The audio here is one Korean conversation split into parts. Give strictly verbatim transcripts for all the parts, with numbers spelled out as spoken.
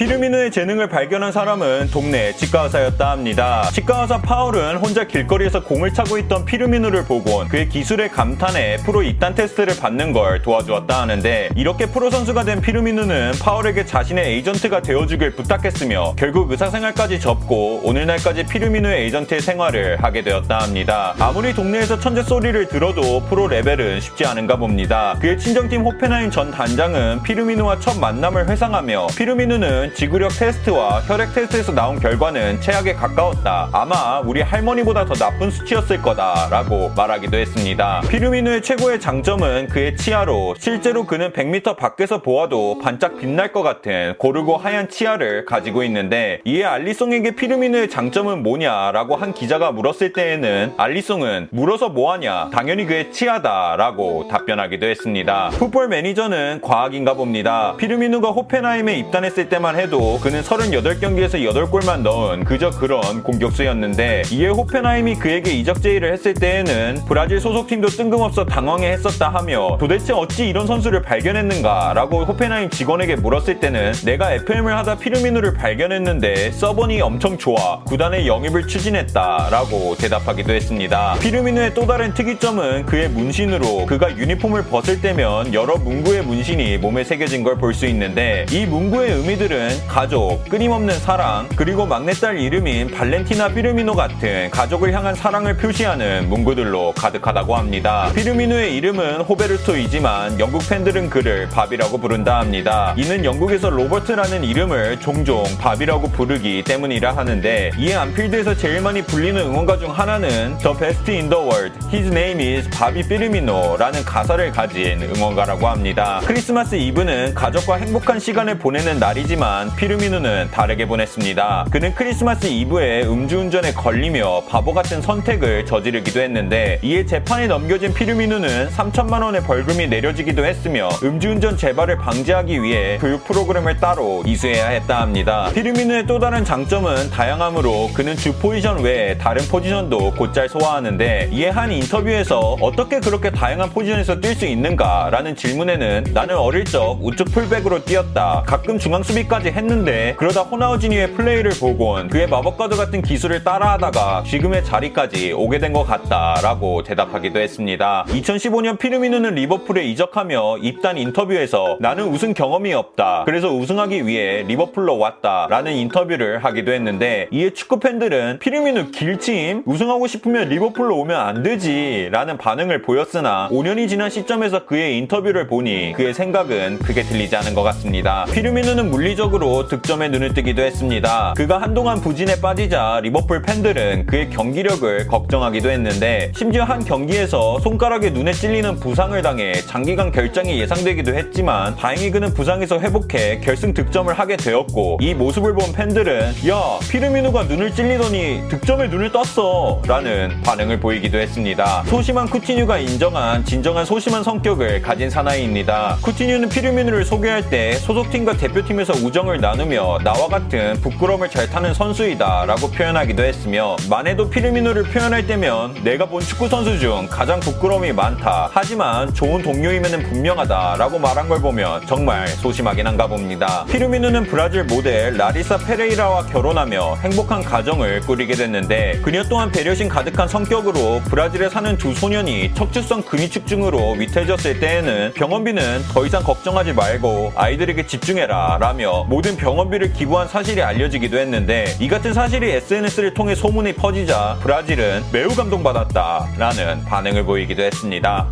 피르미노의 재능을 발견한 사람은 동네 치과의사였다 합니다. 치과의사 파울은 혼자 길거리에서 공을 차고 있던 피르미노를 보곤 그의 기술에 감탄해 프로 입단 테스트를 받는 걸 도와주었다 하는데, 이렇게 프로 선수가 된 피르미노는 파울에게 자신의 에이전트가 되어주길 부탁했으며 결국 의사생활까지 접고 오늘날까지 피르미노의 에이전트의 생활을 하게 되었다 합니다. 아무리 동네에서 천재 소리를 들어도 프로 레벨은 쉽지 않은가 봅니다. 그의 친정팀 호펜하임 전 단장은 피르미노와 첫 만남을 회상하며 피르미노는 지구력 테스트와 혈액 테스트에서 나온 결과는 최악에 가까웠다. 아마 우리 할머니보다 더 나쁜 수치였을 거다 라고 말하기도 했습니다. 피르미노의 최고의 장점은 그의 치아로, 실제로 그는 백 미터 밖에서 보아도 반짝 빛날 것 같은 고르고 하얀 치아를 가지고 있는데, 이에 알리송에게 피르미노의 장점은 뭐냐 라고 한 기자가 물었을 때에는 알리송은 물어서 뭐하냐, 당연히 그의 치아다 라고 답변하기도 했습니다. 풋볼 매니저는 과학인가 봅니다. 피르미노가 호펜하임에 입단했을 때만 해도 그는 서른여덟 경기에서 여덟 골만 넣은 그저 그런 공격수였는데, 이에 호펜하임이 그에게 이적 제의를 했을 때에는 브라질 소속팀도 뜬금없어 당황해 했었다 하며, 도대체 어찌 이런 선수를 발견했는가 라고 호펜하임 직원에게 물었을 때는 내가 에프엠을 하다 피르미노를 발견했는데 서버니 엄청 좋아 구단의 영입을 추진했다 라고 대답하기도 했습니다. 피르미노의 또 다른 특이점은 그의 문신으로, 그가 유니폼을 벗을 때면 여러 문구의 문신이 몸에 새겨진 걸 볼 수 있는데, 이 문구의 의미들은 가족, 끊임없는 사랑, 그리고 막내딸 이름인 발렌티나 피르미노 같은 가족을 향한 사랑을 표시하는 문구들로 가득하다고 합니다. 피르미노의 이름은 호베르토이지만 영국 팬들은 그를 밥이라고 부른다 합니다. 이는 영국에서 로버트라는 이름을 종종 밥이라고 부르기 때문이라 하는데, 이에 안필드에서 제일 많이 불리는 응원가 중 하나는 The Best in the World, His Name is 바비 피르미노 라는 가사를 가진 응원가라고 합니다. 크리스마스 이브는 가족과 행복한 시간을 보내는 날이지만 피르미노는 다르게 보냈습니다. 그는 크리스마스 이브에 음주운전에 걸리며 바보 같은 선택을 저지르기도 했는데, 이에 재판에 넘겨진 피르미노는 삼천만 원의 벌금이 내려지기도 했으며 음주운전 재발을 방지하기 위해 교육 프로그램을 따로 이수해야 했다 합니다. 피르미노의 또 다른 장점은 다양하므로 그는 주 포지션 외에 다른 포지션도 곧잘 소화하는데, 이에 한 인터뷰에서 어떻게 그렇게 다양한 포지션에서 뛸 수 있는가 라는 질문에는 나는 어릴 적 우측 풀백으로 뛰었다, 가끔 중앙 수비까지 했는데 그러다 호나우지니의 플레이를 보곤 그의 마법가드 같은 기술을 따라하다가 지금의 자리까지 오게 된 것 같다라고 대답하기도 했습니다. 이천십오 년 피르미노는 리버풀에 이적하며 입단 인터뷰에서 나는 우승 경험이 없다, 그래서 우승하기 위해 리버풀로 왔다라는 인터뷰를 하기도 했는데, 이에 축구 팬들은 피르미노 길치임? 우승하고 싶으면 리버풀로 오면 안 되지 라는 반응을 보였으나 오 년이 지난 시점에서 그의 인터뷰를 보니 그의 생각은 크게 들리지 않은 것 같습니다. 피르미노는 물리적 으로 득점에 눈을 뜨기도 했습니다. 그가 한동안 부진에 빠지자 리버풀 팬들은 그의 경기력을 걱정하기도 했는데, 심지어 한 경기에서 손가락에 눈에 찔리는 부상을 당해 장기간 결장이 예상되기도 했지만 다행히 그는 부상에서 회복해 결승 득점을 하게 되었고, 이 모습을 본 팬들은 야 피르미노가 눈을 찔리더니 득점에 눈을 떴어 라는 반응을 보이기도 했습니다. 소심한 쿠티뉴가 인정한 진정한 소심한 성격을 가진 사나이입니다. 쿠티뉴는 피르미노를 소개할 때 소속팀과 대표팀에서 우정 을 나누며 나와 같은 부끄러움을 잘 타는 선수이다 라고 표현하기도 했으며, 만에도 피르미노를 표현할 때면 내가 본 축구 선수 중 가장 부끄러움이 많다, 하지만 좋은 동료임에는 분명하다 라고 말한 걸 보면 정말 소심하긴 한가 봅니다. 피르미노는 브라질 모델 라리사 페레이라와 결혼하며 행복한 가정을 꾸리게 됐는데, 그녀 또한 배려심 가득한 성격으로 브라질에 사는 두 소년이 척추성 근위축증으로 위태해졌을 때에는 병원비는 더 이상 걱정하지 말고 아이들에게 집중해라 라며 모든 병원비를 기부한 사실이 알려지기도 했는데, 이 같은 사실이 에스엔에스를 통해 소문이 퍼지자 브라질은 매우 감동받았다 라는 반응을 보이기도 했습니다.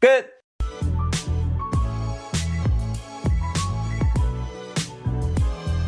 끝!